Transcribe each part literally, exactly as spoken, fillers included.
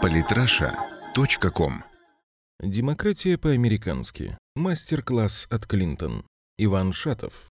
Полит Раша точка ком. Демократия по-американски. Мастер-класс от Клинтон. Иван Шатов.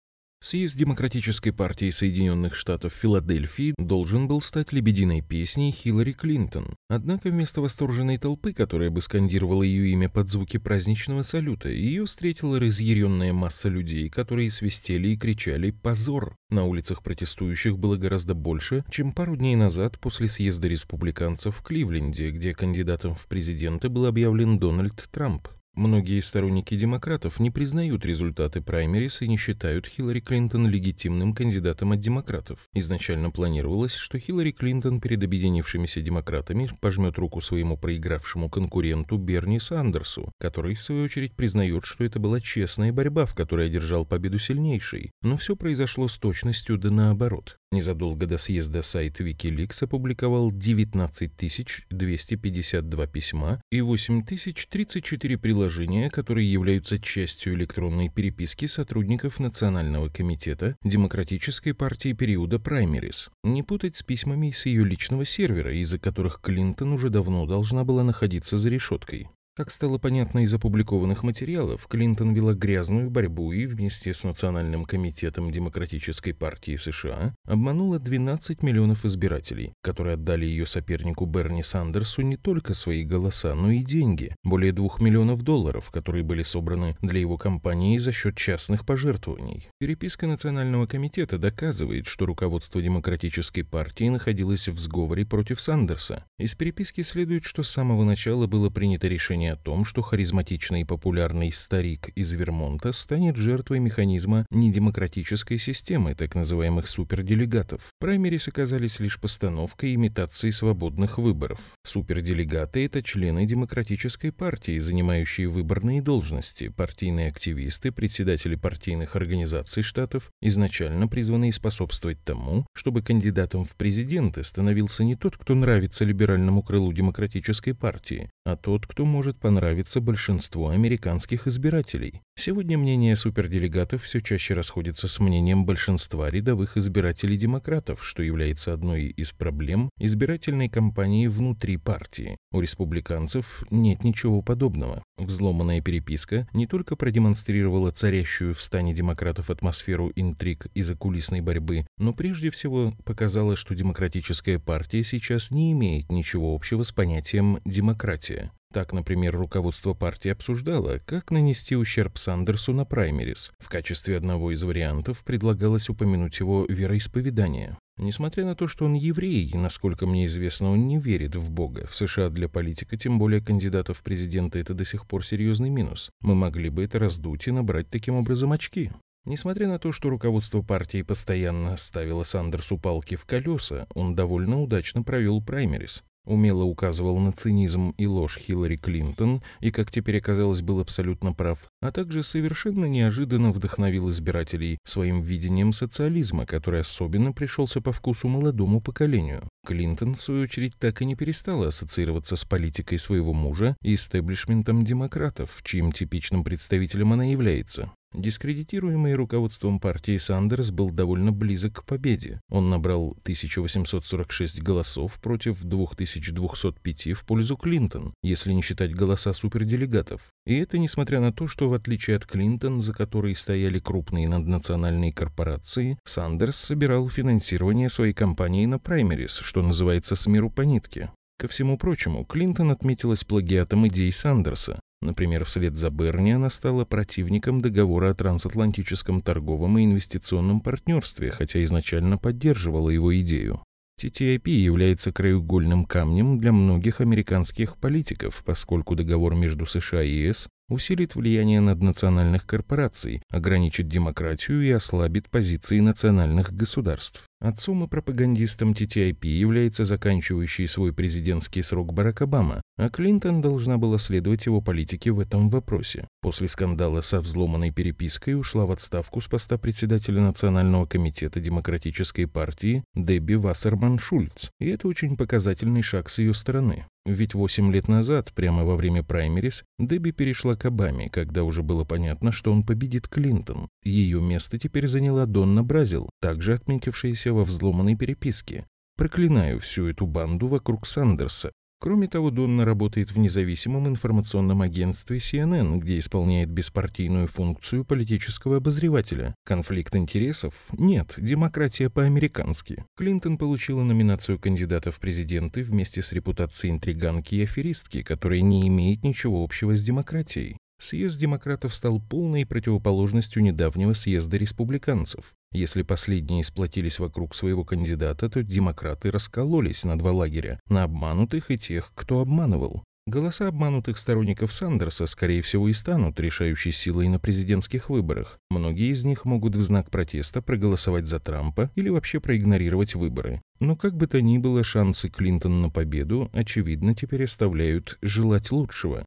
Съезд Демократической партии Соединенных Штатов Филадельфии должен был стать лебединой песней Хиллари Клинтон. Однако вместо восторженной толпы, которая бы скандировала ее имя под звуки праздничного салюта, ее встретила разъяренная масса людей, которые свистели и кричали «Позор!». На улицах протестующих было гораздо больше, чем пару дней назад после съезда республиканцев в Кливленде, где кандидатом в президенты был объявлен Дональд Трамп. Многие сторонники демократов не признают результаты праймерис и не считают Хиллари Клинтон легитимным кандидатом от демократов. Изначально планировалось, что Хиллари Клинтон перед объединившимися демократами пожмет руку своему проигравшему конкуренту Берни Сандерсу, который, в свою очередь, признает, что это была честная борьба, в которой одержал победу сильнейший. Но все произошло с точностью да наоборот. Незадолго до съезда сайт WikiLeaks опубликовал девятнадцать тысяч двести пятьдесят два письма и восемь тысяч тридцать четыре приложения, которые являются частью электронной переписки сотрудников Национального комитета Демократической партии периода праймерис. Не путать с письмами с ее личного сервера, из-за которых Клинтон уже давно должна была находиться за решеткой. Как стало понятно из опубликованных материалов, Клинтон вела грязную борьбу и вместе с Национальным комитетом Демократической партии США обманула двенадцать миллионов избирателей, которые отдали ее сопернику Берни Сандерсу не только свои голоса, но и деньги – более двух миллионов долларов, которые были собраны для его кампании за счет частных пожертвований. Переписка Национального комитета доказывает, что руководство Демократической партии находилось в сговоре против Сандерса. Из переписки следует, что с самого начала было принято решение о том, что харизматичный и популярный старик из Вермонта станет жертвой механизма недемократической системы так называемых суперделегатов. Праймерис оказались лишь постановкой и имитацией свободных выборов. Суперделегаты – это члены демократической партии, занимающие выборные должности, партийные активисты, председатели партийных организаций штатов, изначально призванные способствовать тому, чтобы кандидатом в президенты становился не тот, кто нравится либеральному крылу демократической партии, а тот, кто может понравится большинству американских избирателей. Сегодня мнение суперделегатов все чаще расходится с мнением большинства рядовых избирателей-демократов, что является одной из проблем избирательной кампании внутри партии. У республиканцев нет ничего подобного. Взломанная переписка не только продемонстрировала царящую в стане демократов атмосферу интриг и закулисной борьбы, но прежде всего показала, что демократическая партия сейчас не имеет ничего общего с понятием «демократия». Так, например, руководство партии обсуждало, как нанести ущерб Сандерсу на праймерис. В качестве одного из вариантов предлагалось упомянуть его вероисповедание. Несмотря на то, что он еврей, насколько мне известно, он не верит в Бога. В США для политика, тем более кандидатов в президенты, это до сих пор серьезный минус. Мы могли бы это раздуть и набрать таким образом очки. Несмотря на то, что руководство партии постоянно ставило Сандерсу палки в колеса, он довольно удачно провел праймерис. Умело указывал на цинизм и ложь Хиллари Клинтон и, как теперь оказалось, был абсолютно прав, а также совершенно неожиданно вдохновил избирателей своим видением социализма, который особенно пришелся по вкусу молодому поколению. Клинтон, в свою очередь, так и не перестала ассоциироваться с политикой своего мужа и истеблишментом демократов, чьим типичным представителем она является. Дискредитируемый руководством партии Сандерс был довольно близок к победе. Он набрал тысячу восемьсот сорок шесть голосов против две тысячи двести пять в пользу Клинтон, если не считать голоса суперделегатов. И это несмотря на то, что в отличие от Клинтон, за которой стояли крупные наднациональные корпорации, Сандерс собирал финансирование своей кампании на праймерис, что называется «с миру по нитке». Ко всему прочему, Клинтон отметилась плагиатом идей Сандерса. Например, вслед за Берни она стала противником договора о трансатлантическом торговом и инвестиционном партнерстве, хотя изначально поддерживала его идею. ти ти ай пи является краеугольным камнем для многих американских политиков, поскольку договор между США и ЕС усилит влияние наднациональных корпораций, ограничит демократию и ослабит позиции национальных государств. Отцом и пропагандистом ти ти ай пи является заканчивающий свой президентский срок Барак Обама, а Клинтон должна была следовать его политике в этом вопросе. После скандала со взломанной перепиской ушла в отставку с поста председателя Национального комитета Демократической партии Дебби Вассерман-Шульц, и это очень показательный шаг с ее стороны. Ведь восемь лет назад, прямо во время праймерис, Дебби перешла к Обаме, когда уже было понятно, что он победит Клинтон. Ее место теперь заняла Донна Бразил, также отметившаяся во взломанной переписке. Проклинаю всю эту банду вокруг Сандерса. Кроме того, Донна работает в независимом информационном агентстве си эн эн, где исполняет беспартийную функцию политического обозревателя. Конфликт интересов? Нет, демократия по-американски. Клинтон получила номинацию кандидата в президенты вместе с репутацией интриганки и аферистки, которая не имеет ничего общего с демократией. Съезд демократов стал полной противоположностью недавнего съезда республиканцев. Если последние сплотились вокруг своего кандидата, то демократы раскололись на два лагеря – на обманутых и тех, кто обманывал. Голоса обманутых сторонников Сандерса, скорее всего, и станут решающей силой на президентских выборах. Многие из них могут в знак протеста проголосовать за Трампа или вообще проигнорировать выборы. Но как бы то ни было, шансы Клинтон на победу, очевидно, теперь оставляют желать лучшего.